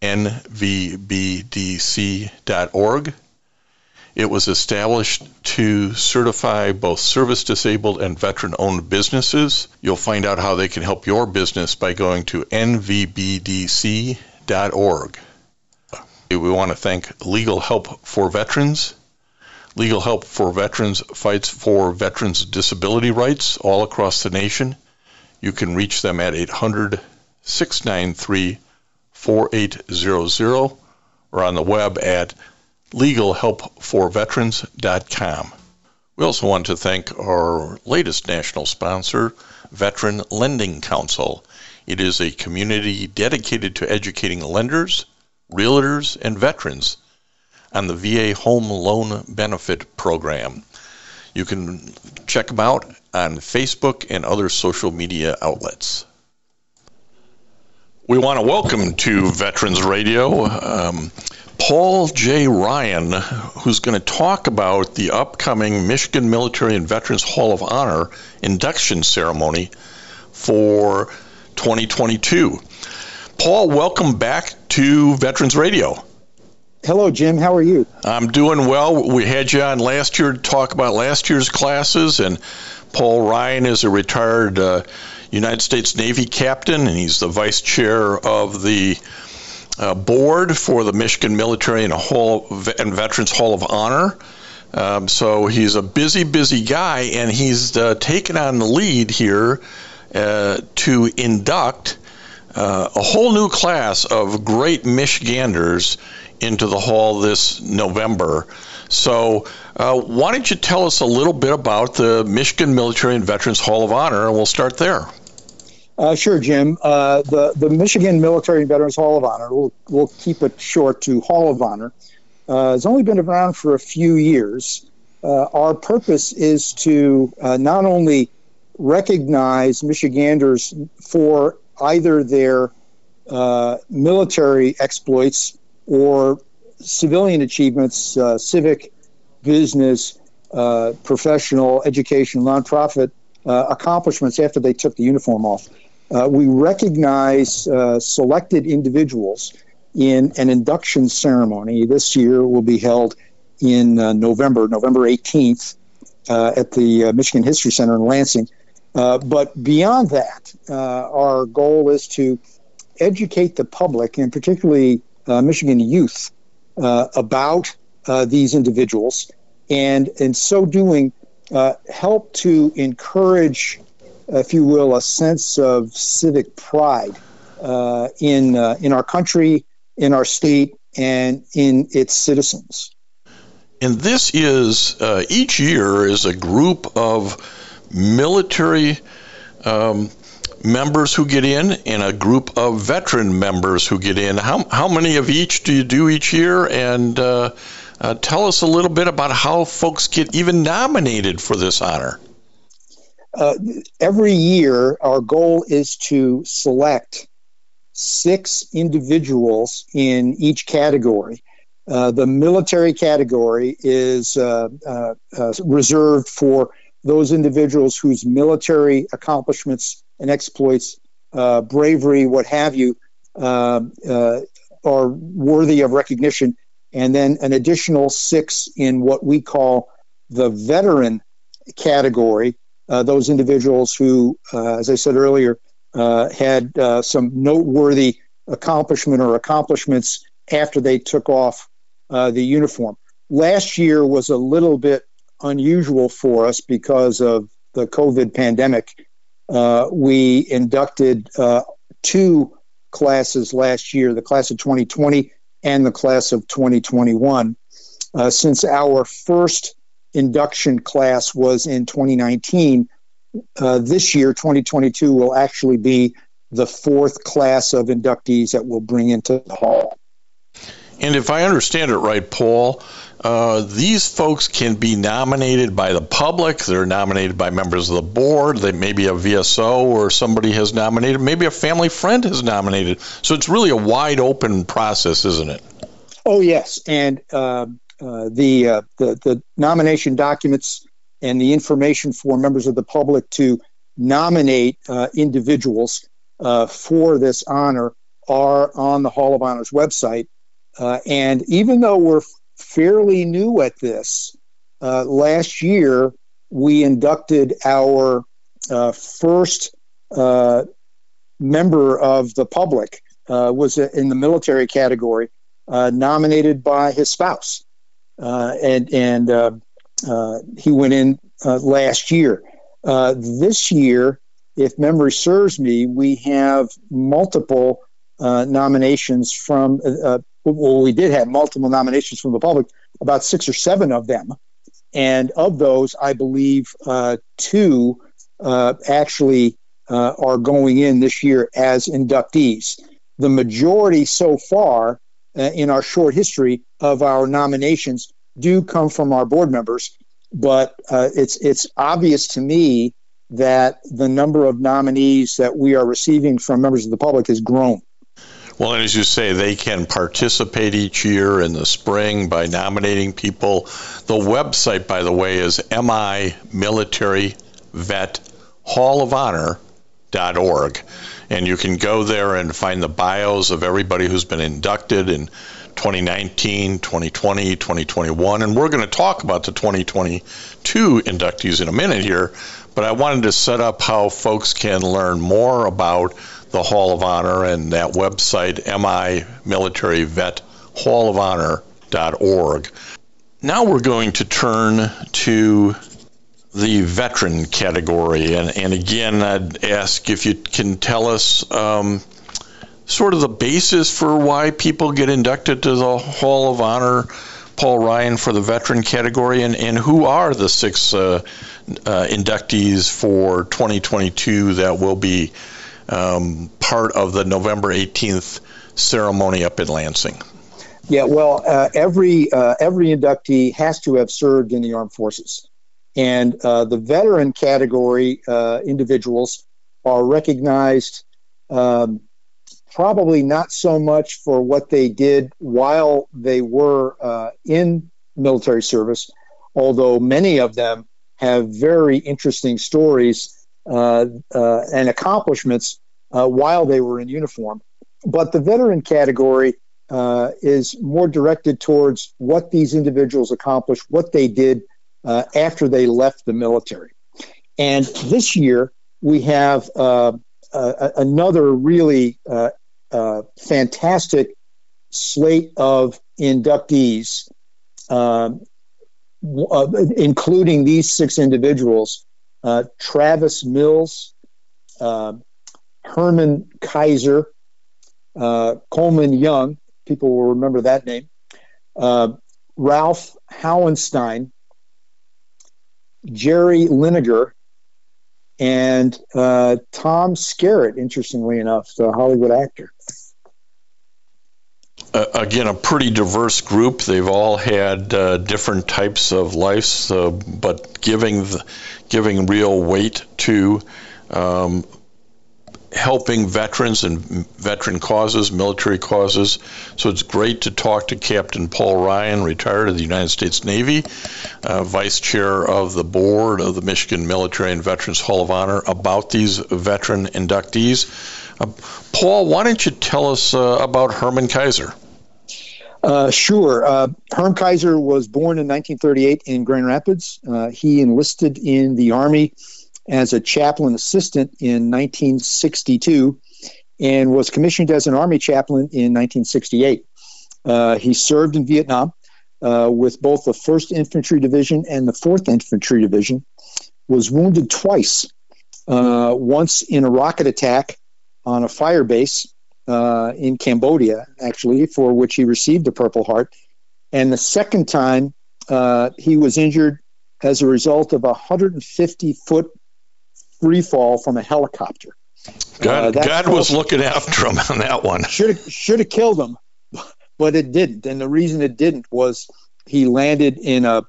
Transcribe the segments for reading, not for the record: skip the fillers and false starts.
NVBDC.org. It was established to certify both service-disabled and veteran-owned businesses. You'll find out how they can help your business by going to NVBDC.org. We want to thank Legal Help for Veterans. Legal Help for Veterans fights for veterans' disability rights all across the nation. You can reach them at 800-693-4800 or on the web at legalhelpforveterans.com. We also want to thank our latest national sponsor, Veteran Lending Council. It is a community dedicated to educating lenders, realtors, and veterans on the VA Home Loan Benefit Program. You can check them out on Facebook and other social media outlets. We want to welcome to Veterans Radio Paul J. Ryan, who's going to talk about the upcoming Michigan Military and Veterans Hall of Honor induction ceremony for 2022. Paul, welcome back to Veterans Radio. Hello, Jim. How are you? I'm doing well. We had you on last year to talk about last year's classes, and Paul Ryan is a retired United States Navy captain, and he's the vice chair of the board for the Michigan Military and Veterans Hall of Honor. So he's a busy guy, and he's taken on the lead here to induct a whole new class of great Michiganders into the hall this November. So why don't you tell us a little bit about the Michigan Military and Veterans Hall of Honor, and we'll start there. Sure, Jim. The Michigan Military and Veterans Hall of Honor, we'll keep it short to Hall of Honor, has only been around for a few years. Our purpose is to not only recognize Michiganders for either their military exploits or civilian achievements, civic, business, professional, educational, nonprofit accomplishments after they took the uniform off. We recognize selected individuals in an induction ceremony. This year will be held in November 18th at the Michigan History Center in Lansing. But beyond that, our goal is to educate the public, and particularly Michigan youth, about these individuals, and in so doing help to encourage, if you will, a sense of civic pride in our country, in our state, and in its citizens. And this is each year is a group of military members who get in and a group of veteran members who get in. How many of each do you do each year? And tell us a little bit about how folks get even nominated for this honor. Every year, our goal is to select 6 individuals in each category. The military category is reserved for those individuals whose military accomplishments and exploits, bravery, what have you, are worthy of recognition. And then an additional 6 in what we call the veteran category, those individuals who, as I said earlier, had some noteworthy accomplishment or accomplishments after they took off the uniform. Last year was a little bit unusual for us because of the COVID pandemic. We inducted two classes last year, the class of 2020 and the class of 2021. Since our first induction class was in 2019, this year, 2022, will actually be the fourth class of inductees that we'll bring into the hall. And if I understand it right, Paul, these folks can be nominated by the public. They're nominated by members of the board. They may be a VSO or somebody has nominated. Maybe a family friend has nominated. So it's really a wide open process, isn't it? Oh, yes. And the nomination documents and the information for members of the public to nominate individuals for this honor are on the Hall of Honor's website. And even though we're fairly new at this, last year we inducted our first member of the public, was in the military category, nominated by his spouse. And he went in last year. This year, if memory serves me, we have multiple nominations from we did have multiple nominations from the public, about 6 or 7 of them. And of those, I believe two actually are going in this year as inductees. The majority so far in our short history of our nominations do come from our board members, but it's obvious to me that the number of nominees that we are receiving from members of the public has grown. Well, and as you say, they can participate each year in the spring by nominating people. The website, by the way, is militaryvethallofonor.org. And you can go there and find the bios of everybody who's been inducted in 2019, 2020, 2021. And we're going to talk about the 2022 inductees in a minute here. But I wanted to set up how folks can learn more about the Hall of Honor and that website, militaryvethallofonor.org. Now we're going to turn to the veteran category. And again, I'd ask if you can tell us sort of the basis for why people get inducted to the Hall of Honor, Paul Ryan, for the veteran category, and who are the 6 inductees for 2022 that will be part of the November 18th ceremony up in Lansing? Yeah, well, every inductee has to have served in the armed forces. And the veteran category individuals are recognized probably not so much for what they did while they were in military service, although many of them have very interesting stories and accomplishments while they were in uniform. But the veteran category is more directed towards what these individuals accomplished, what they did after they left the military. And this year, we have another really fantastic slate of inductees, including these 6 individuals: Travis Mills, Herman Kaiser, Coleman Young, people will remember that name, Ralph Hauenstein, Jerry Liniger, and Tom Skerritt, interestingly enough, the Hollywood actor. Again, a pretty diverse group. They've all had different types of lives, but giving real weight to helping veterans and veteran causes, military causes. So it's great to talk to Captain Paul Ryan, retired of the United States Navy, vice chair of the board of the Michigan Military and Veterans Hall of Honor, about these veteran inductees. Paul, why don't you tell us about Herman Kaiser? Sure. Herm Kaiser was born in 1938 in Grand Rapids. He enlisted in the Army as a chaplain assistant in 1962 and was commissioned as an Army chaplain in 1968. He served in Vietnam with both the 1st Infantry Division and the 4th Infantry Division, was wounded twice, once in a rocket attack on a fire base in Cambodia, actually, for which he received the Purple Heart. And the second time he was injured as a result of a 150-foot free fall from a helicopter. God was looking after him on that one. Should have killed him, but it didn't. And the reason it didn't was he landed in a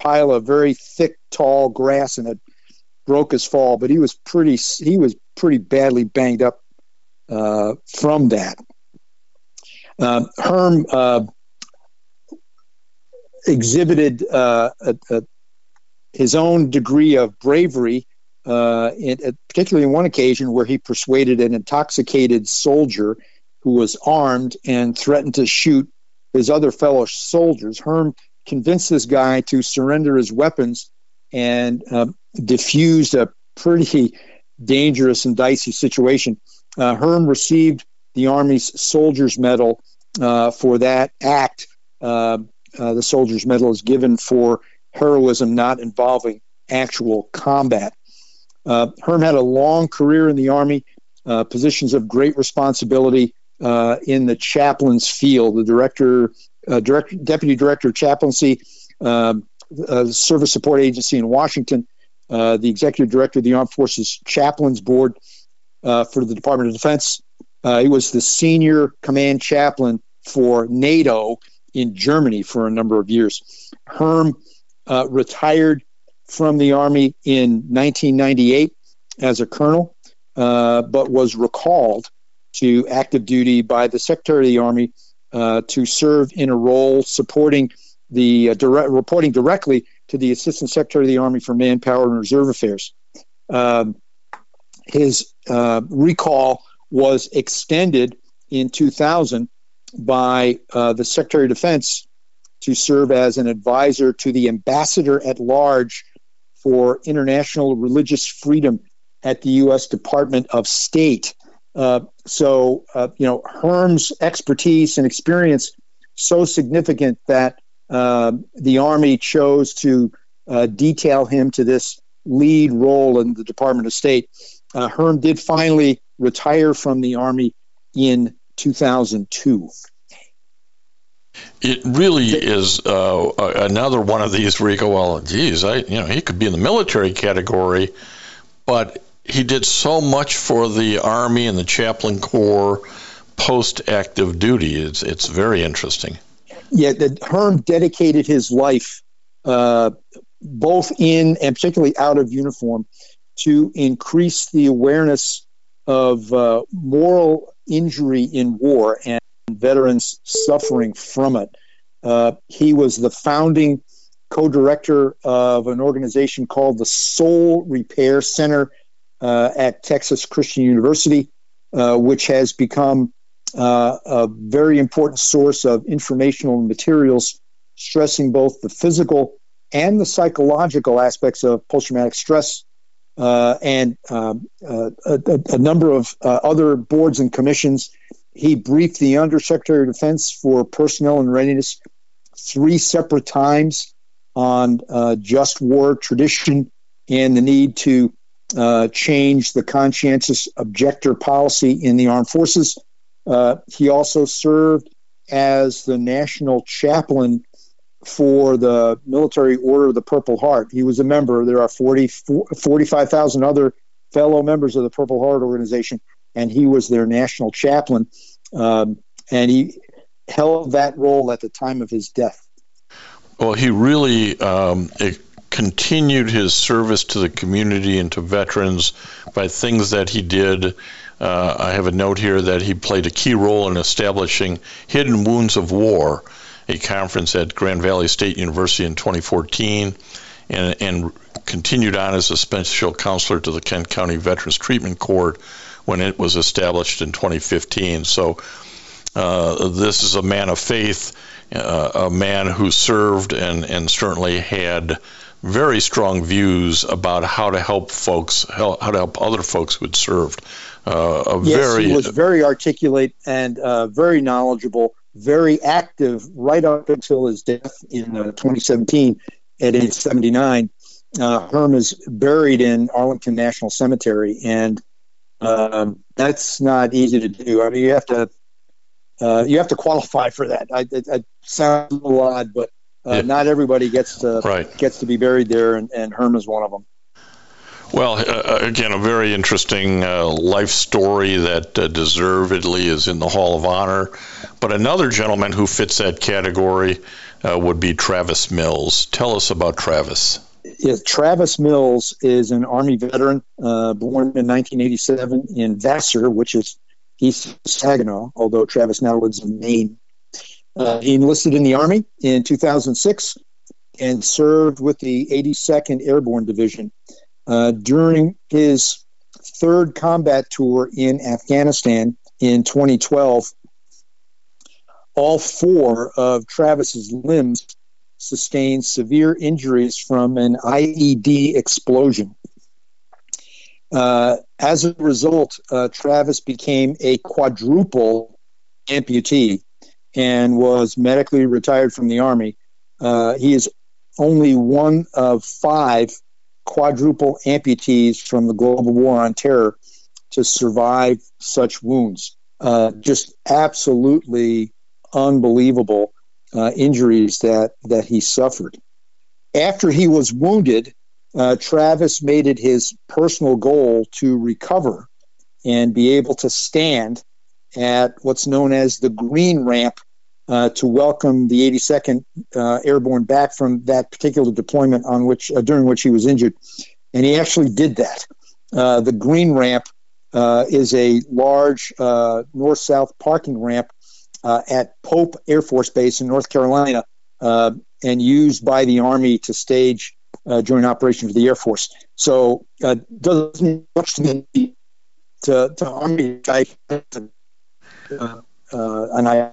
pile of very thick, tall grass, and it broke his fall. But he was pretty badly banged up from that. Herm exhibited his own degree of bravery, particularly on one occasion where he persuaded an intoxicated soldier who was armed and threatened to shoot his other fellow soldiers. Herm convinced this guy to surrender his weapons and diffused a pretty dangerous and dicey situation. Herm received the Army's Soldier's Medal for that act. The Soldier's Medal is given for heroism not involving actual combat. Herm had a long career in the Army, positions of great responsibility in the chaplain's field, the deputy director of chaplaincy, the Service Support Agency in Washington, the executive director of the Armed Forces Chaplains Board for the Department of Defense. He was the senior command chaplain for NATO in Germany for a number of years. Herm retired from the Army in 1998 as a colonel, but was recalled to active duty by the Secretary of the Army to serve in a role supporting the reporting directly to the Assistant Secretary of the Army for Manpower and Reserve Affairs. His recall was extended in 2000 by the Secretary of Defense to serve as an advisor to the Ambassador at Large for International Religious Freedom at the U.S. Department of State. Herm's expertise and experience so significant that the Army chose to detail him to this lead role in the Department of State. Herm did finally retire from the Army in 2002. It really is another one of these where you go, well, geez, he could be in the military category, but he did so much for the Army and the Chaplain Corps post-active duty. It's very interesting. Yeah, Herm dedicated his life, both in and particularly out of uniform, to increase the awareness of moral injury in war and veterans suffering from it. He was the founding co-director of an organization called the Soul Repair Center at Texas Christian University, which has become a very important source of informational materials stressing both the physical and the psychological aspects of post-traumatic stress, and a number of other boards and commissions. He briefed the Undersecretary of Defense for Personnel and Readiness 3 separate times on just war tradition and the need to change the conscientious objector policy in the armed forces. He also served as the national chaplain for the Military Order of the Purple Heart. He was a member. There are 45,000 other fellow members of the Purple Heart organization, and he was their national chaplain, and he held that role at the time of his death. Well, he really continued his service to the community and to veterans by things that he did. I have a note here that he played a key role in establishing Hidden Wounds of War, a conference at Grand Valley State University in 2014, and continued on as a special counselor to the Kent County Veterans Treatment Court when it was established in 2015. So this is a man of faith, a man who served and certainly had very strong views about how to help folks, how to help other folks who had served. Yes, he was very articulate and very knowledgeable very active right up until his death in 2017 at age 79. Herm is buried in Arlington National Cemetery, and that's not easy to do. I mean, you have to qualify for that. It sounds a little odd, but not everybody gets to be buried there, and Herm is one of them. Well, again, a very interesting life story that deservedly is in the Hall of Honor. But another gentleman who fits that category would be Travis Mills. Tell us about Travis. Yeah, Travis Mills is an Army veteran born in 1987 in Vassar, which is east of Saginaw, although Travis now lives in Maine. He enlisted in the Army in 2006 and served with the 82nd Airborne Division. During his third combat tour in Afghanistan in 2012, all four of Travis's limbs sustained severe injuries from an IED explosion. As a result, Travis became a quadruple amputee and was medically retired from the Army. He is only one of five quadruple amputees from the global war on terror to survive such wounds. Just absolutely unbelievable injuries that he suffered. After he was wounded, Travis made it his personal goal to recover and be able to stand at what's known as the Green Ramp to welcome the 82nd Airborne back from that particular deployment on which during which he was injured. And he actually did that. The Green Ramp is a large north-south parking ramp at Pope Air Force Base in North Carolina and used by the Army to stage joint operations for the Air Force. So it doesn't mean much to Army and I.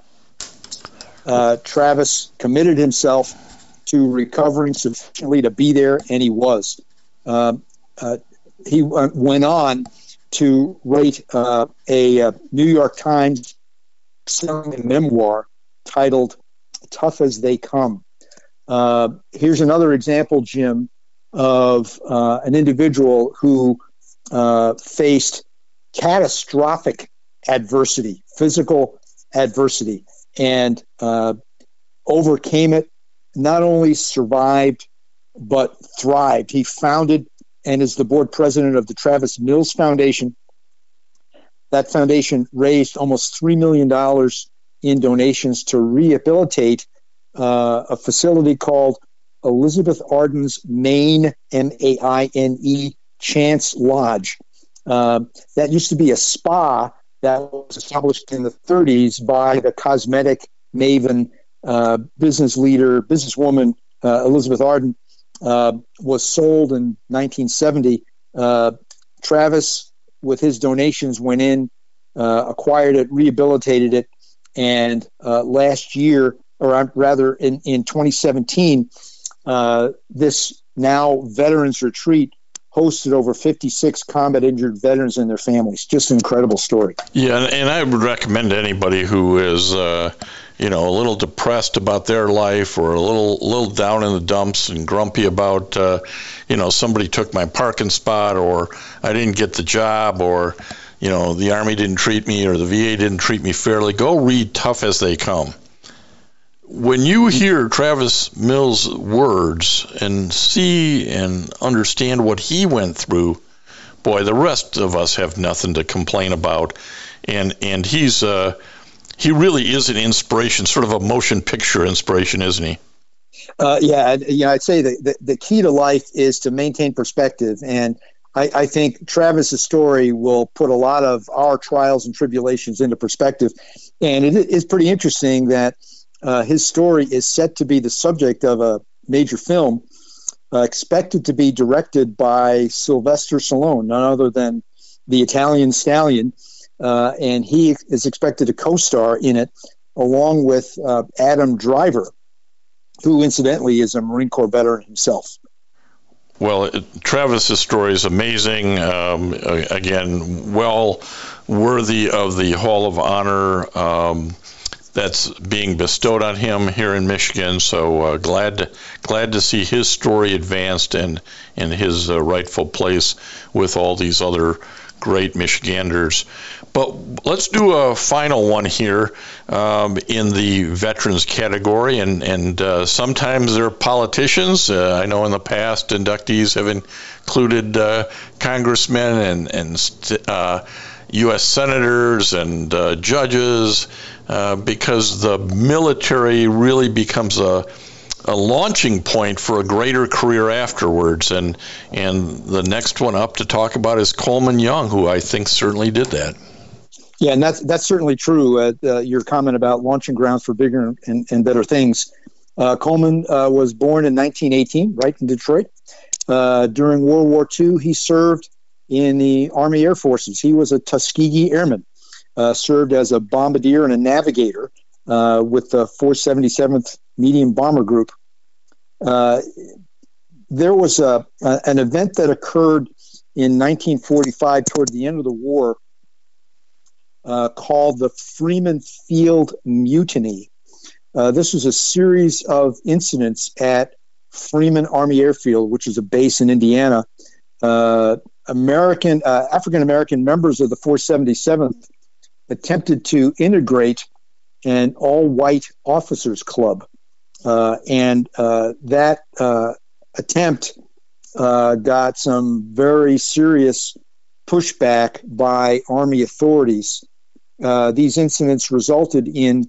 Travis committed himself to recovering sufficiently to be there, and he was. He went on to write a New York Times selling memoir titled Tough as They Come. Here's another example, Jim, of an individual who faced catastrophic adversity, physical adversity, and overcame it, not only survived, but thrived. He founded and is the board president of the Travis Mills Foundation. That foundation raised almost $3 million in donations to rehabilitate a facility called Elizabeth Arden's Maine, M-A-I-N-E, Chance Lodge. That used to be a spa that was established in the 30s by the cosmetic maven, businesswoman, Elizabeth Arden, was sold in 1970. Travis, with his donations, went in, acquired it, rehabilitated it, and last year, or rather in 2017, this now Veterans Retreat hosted over 56 combat-injured veterans and their families. Just an incredible story. Yeah, and I would recommend to anybody who is, a little depressed about their life or a little down in the dumps and grumpy about, somebody took my parking spot or I didn't get the job or, the Army didn't treat me or the VA didn't treat me fairly. Go read Tough as They Come. When you hear Travis Mills' words and see and understand what he went through, boy, the rest of us have nothing to complain about. And he really is an inspiration, sort of a motion picture inspiration, isn't he? I'd say the key to life is to maintain perspective. And I think Travis's story will put a lot of our trials and tribulations into perspective. And it is pretty interesting that his story is set to be the subject of a major film expected to be directed by Sylvester Stallone, none other than the Italian Stallion, and he is expected to co-star in it along with Adam Driver, who incidentally is a Marine Corps veteran himself. Well, Travis's story is amazing. Again, well worthy of the Hall of Honor. that's being bestowed on him here in Michigan. So glad to see his story advanced and in his rightful place with all these other great Michiganders. But let's do a final one here in the veterans category, and sometimes they're politicians. I know in the past inductees have included congressmen and U.S. senators and judges, because the military really becomes a launching point for a greater career afterwards. And the next one up to talk about is Coleman Young, who I think certainly did that. Yeah, and that's certainly true. Your comment about launching grounds for bigger and better things. Coleman was born in 1918, right, in Detroit. During World War II, he served in the Army Air Forces. He was a Tuskegee Airman, served as a bombardier and a navigator with the 477th medium bomber group. There was an event that occurred in 1945 toward the end of the war called the Freeman Field Mutiny. This was a series of incidents at Freeman Army Airfield, which is a base in Indiana. African-American members of the 477th attempted to integrate an all-white officers club. That attempt got some very serious pushback by Army authorities. These incidents resulted in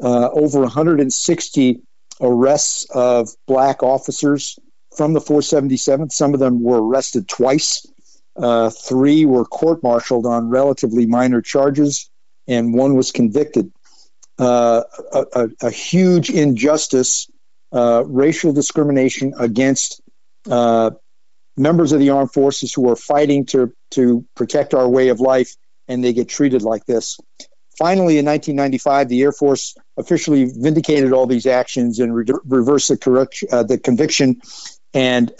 over 160 arrests of black officers from the 477th. Some of them were arrested twice. Three were court-martialed on relatively minor charges, and one was convicted. A huge injustice, racial discrimination against members of the armed forces who are fighting to protect our way of life, and they get treated like this. Finally, in 1995, the Air Force officially vindicated all these actions and reversed the conviction and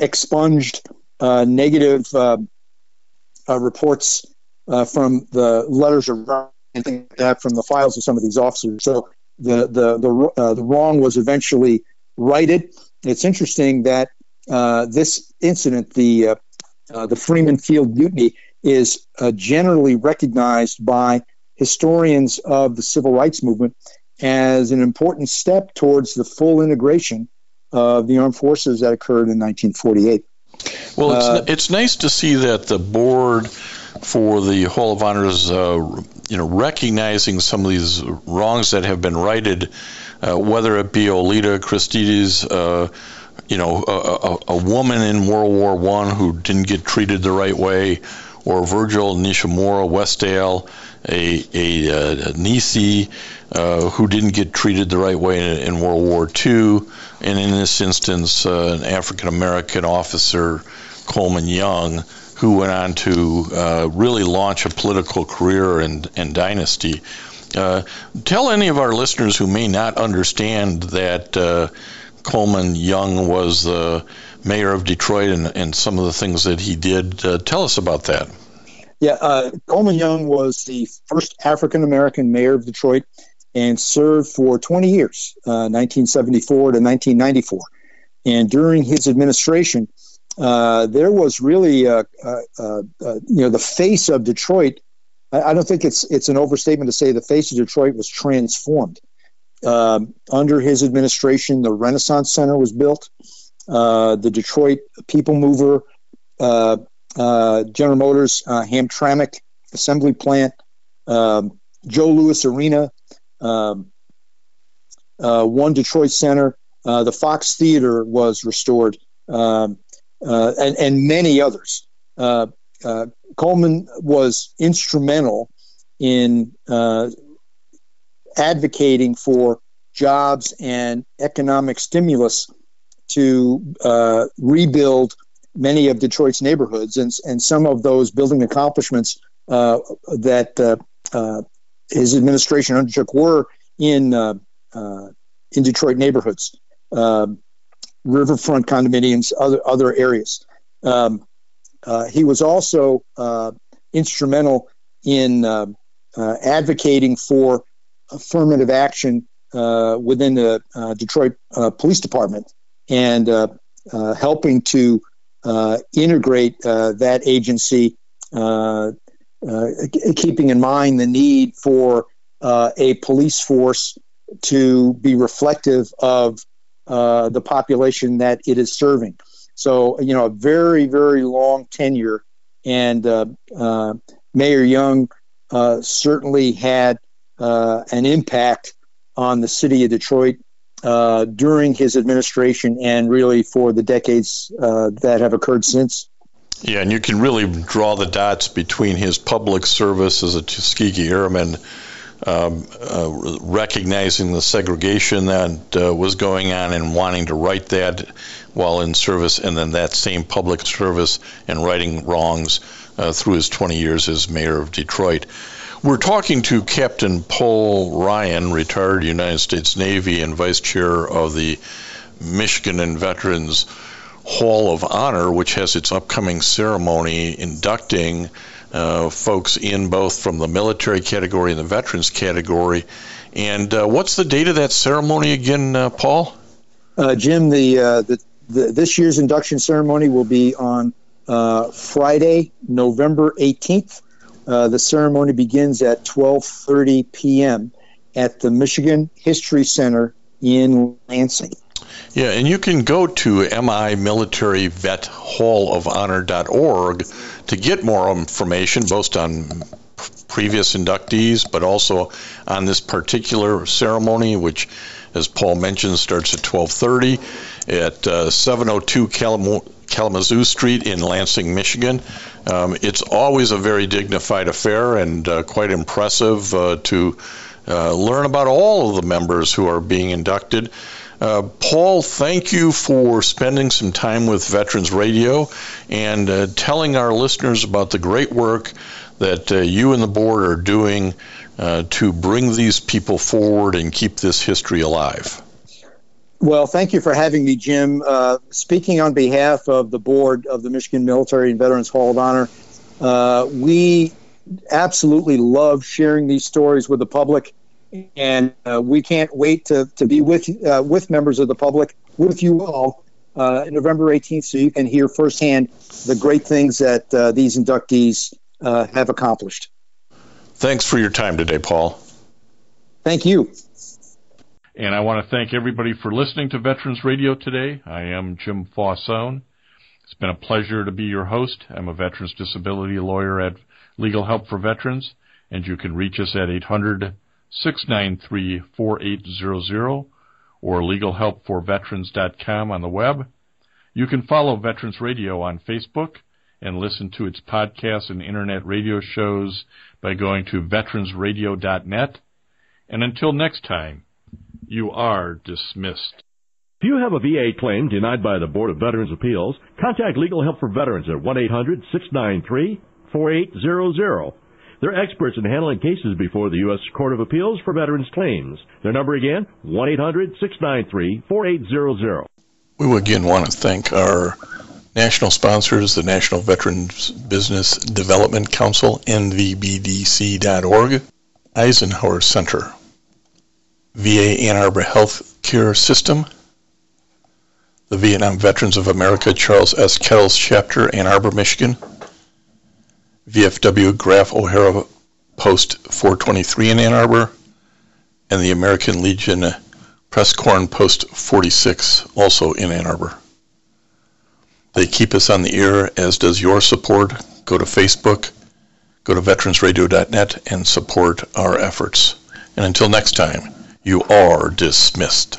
expunged negative reports from the letters of wrong and things like that from the files of some of these officers. So the wrong was eventually righted. It's interesting that this incident, the Freeman Field Mutiny, is generally recognized by historians of the civil rights movement as an important step towards the full integration of the armed forces that occurred in 1948. Well, it's nice to see that the board for the Hall of Honor is, recognizing some of these wrongs that have been righted, whether it be Olita Christides, a woman in World War I who didn't get treated the right way, or Virgil Nishimura Westdale, a Nisi who didn't get treated the right way in World War II, and in this instance, an African-American officer, Coleman Young, who went on to really launch a political career and dynasty. Tell any of our listeners who may not understand that Coleman Young was the mayor of Detroit and some of the things that he did. Tell us about that. Yeah, Coleman Young was the first African-American mayor of Detroit and served for 20 years, 1974 to 1994. And during his administration, there was really, the face of Detroit. I don't think it's an overstatement to say the face of Detroit was transformed. Under his administration, the Renaissance Center was built. The Detroit People Mover, General Motors, Hamtramck Assembly Plant, Joe Louis Arena, One Detroit Center, the Fox Theater was restored, and many others. Coleman was instrumental in advocating for jobs and economic stimulus to rebuild many of Detroit's neighborhoods, and some of those building accomplishments that his administration undertook were in Detroit neighborhoods, riverfront condominiums, other areas. He was also instrumental in advocating for affirmative action within the Detroit Police Department, and helping to integrate that agency, keeping in mind the need for a police force to be reflective of the population that it is serving. So, you know, a very, very long tenure, and Mayor Young certainly had an impact on the city of Detroit during his administration, and really for the decades that have occurred since. Yeah, and you can really draw the dots between his public service as a Tuskegee Airman, recognizing the segregation that was going on and wanting to right that while in service, and then that same public service and righting wrongs through his 20 years as mayor of Detroit. We're talking to Captain Paul Ryan, retired United States Navy and vice chair of the Michigan and Veterans Hall of Honor, which has its upcoming ceremony inducting folks in both from the military category and the veterans category. And what's the date of that ceremony again, Paul? Jim, the this year's induction ceremony will be on Friday, November 18th. The ceremony begins at 12:30 p.m. at the Michigan History Center in Lansing. Yeah, and you can go to mimilitaryvethallofhonor.org to get more information, both on previous inductees, but also on this particular ceremony, which, as Paul mentioned, starts at 12:30 at 702 Kalamazoo Street in Lansing, Michigan. It's always a very dignified affair, and quite impressive to learn about all of the members who are being inducted. Paul, thank you for spending some time with Veterans Radio and telling our listeners about the great work that you and the board are doing to bring these people forward and keep this history alive. Well, thank you for having me, Jim. Speaking on behalf of the board of the Michigan Military and Veterans Hall of Honor, we absolutely love sharing these stories with the public, and we can't wait to be with members of the public, with you all, November 18th, so you can hear firsthand the great things that these inductees have accomplished. Thanks for your time today, Paul. Thank you. And I want to thank everybody for listening to Veterans Radio today. I am Jim Fausone. It's been a pleasure to be your host. I'm a veterans disability lawyer at Legal Help for Veterans, and you can reach us at 800-693-4800 or legalhelpforveterans.com on the web. You can follow Veterans Radio on Facebook and listen to its podcasts and internet radio shows by going to veteransradio.net. And until next time, you are dismissed. If you have a VA claim denied by the Board of Veterans Appeals, contact Legal Help for Veterans at 1-800-693-4800. They're experts in handling cases before the U.S. Court of Appeals for Veterans Claims. Their number again, 1-800-693-4800. We again want to thank our national sponsors, the National Veterans Business Development Council, NVBDC.org, Eisenhower Center, VA Ann Arbor Health Care System, the Vietnam Veterans of America, Charles S. Kettles Chapter, Ann Arbor, Michigan, VFW Graf O'Hara Post 423 in Ann Arbor, and the American Legion Prescorn Post 46, also in Ann Arbor. They keep us on the air, as does your support. Go to Facebook, go to veteransradio.net, and support our efforts. And until next time, you are dismissed.